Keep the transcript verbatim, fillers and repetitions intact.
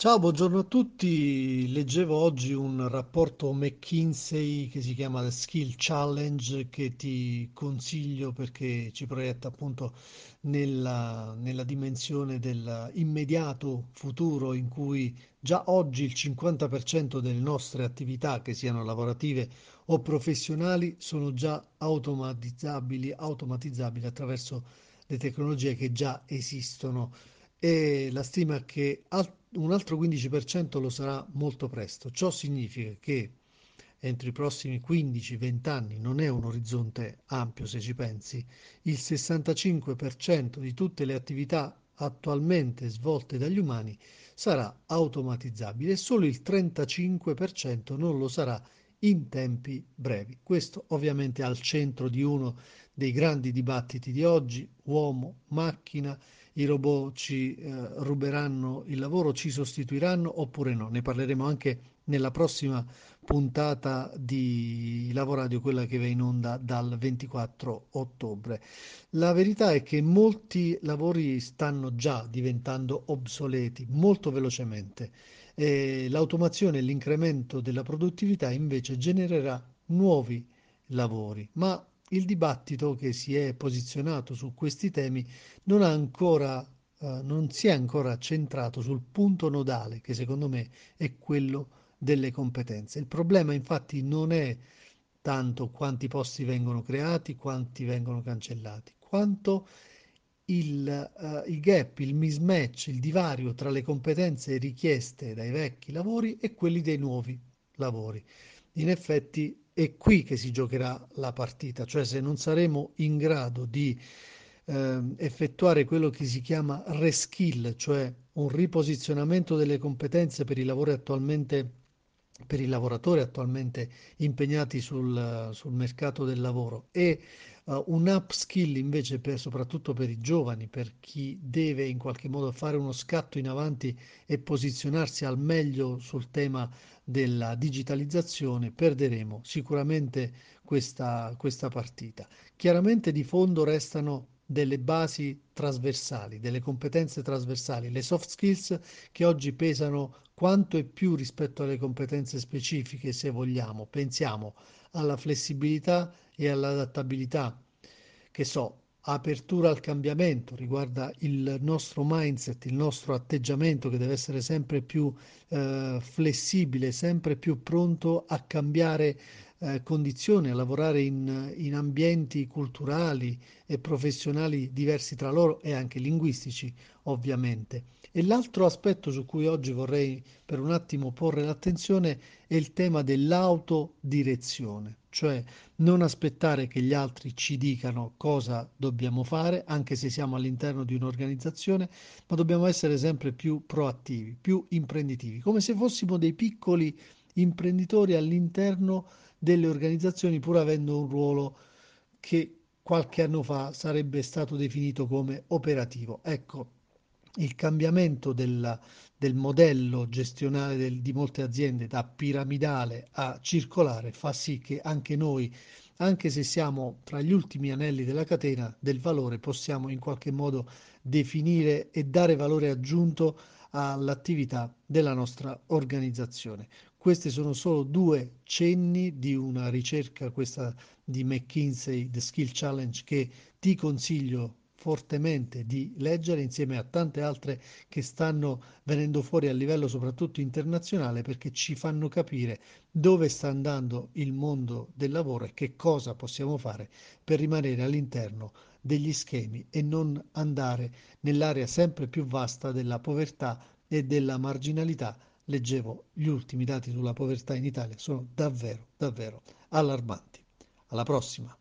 Ciao, buongiorno a tutti. Leggevo oggi un rapporto McKinsey che si chiama The Skill Challenge che ti consiglio perché ci proietta appunto nella, nella dimensione dell'immediato futuro in cui già oggi il cinquanta per cento delle nostre attività, che siano lavorative o professionali, sono già automatizzabili, automatizzabili attraverso le tecnologie che già esistono. E la stima che al- un altro quindici per cento lo sarà molto presto. Ciò significa che entro i prossimi quindici venti anni, non è un orizzonte ampio se ci pensi, il sessantacinque per cento di tutte le attività attualmente svolte dagli umani sarà automatizzabile e solo il trentacinque per cento non lo sarà in tempi brevi. Questo ovviamente è al centro di uno dei grandi dibattiti di oggi, uomo, macchina, i robot ci eh, ruberanno il lavoro, ci sostituiranno oppure no. Ne parleremo anche nella prossima puntata di Lavoradio, quella che va in onda dal ventiquattro ottobre. La verità è che molti lavori stanno già diventando obsoleti molto velocemente. E l'automazione e l'incremento della produttività invece genererà nuovi lavori, ma il dibattito che si è posizionato su questi temi non ha ancora, eh, non si è ancora centrato sul punto nodale, che secondo me è quello delle competenze. Il problema infatti non è tanto quanti posti vengono creati, quanti vengono cancellati, quanto Il, eh, il gap, il mismatch, il divario tra le competenze richieste dai vecchi lavori e quelli dei nuovi lavori. In effetti è qui che si giocherà la partita, cioè se non saremo in grado di eh, effettuare quello che si chiama reskill, cioè un riposizionamento delle competenze per i lavori attualmente per i lavoratori attualmente impegnati sul, sul mercato del lavoro e uh, un upskill invece per, soprattutto per i giovani, per chi deve in qualche modo fare uno scatto in avanti e posizionarsi al meglio sul tema della digitalizzazione, perderemo sicuramente questa, questa partita. Chiaramente di fondo restano delle basi trasversali, delle competenze trasversali, le soft skills che oggi pesano quanto e più rispetto alle competenze specifiche, se vogliamo. Pensiamo alla flessibilità e all'adattabilità, che so, apertura al cambiamento, riguarda il nostro mindset, il nostro atteggiamento che deve essere sempre più eh, flessibile, sempre più pronto a cambiare Eh, condizioni, a lavorare in, in ambienti culturali e professionali diversi tra loro e anche linguistici, ovviamente. E l'altro aspetto su cui oggi vorrei per un attimo porre l'attenzione è il tema dell'autodirezione, cioè non aspettare che gli altri ci dicano cosa dobbiamo fare, anche se siamo all'interno di un'organizzazione, ma dobbiamo essere sempre più proattivi, più imprenditivi, come se fossimo dei piccoli imprenditori all'interno delle organizzazioni, pur avendo un ruolo che qualche anno fa sarebbe stato definito come operativo. Ecco, il cambiamento del, del modello gestionale del, di molte aziende da piramidale a circolare fa sì che anche noi, anche se siamo tra gli ultimi anelli della catena del valore, possiamo in qualche modo definire e dare valore aggiunto all'attività della nostra organizzazione. Questi sono solo due cenni di una ricerca, questa di McKinsey, The Skill Challenge, che ti consiglio fortemente di leggere insieme a tante altre che stanno venendo fuori a livello soprattutto internazionale, perché ci fanno capire dove sta andando il mondo del lavoro e che cosa possiamo fare per rimanere all'interno degli schemi e non andare nell'area sempre più vasta della povertà e della marginalità. Leggevo gli ultimi dati sulla povertà in Italia, sono davvero, davvero allarmanti. Alla prossima!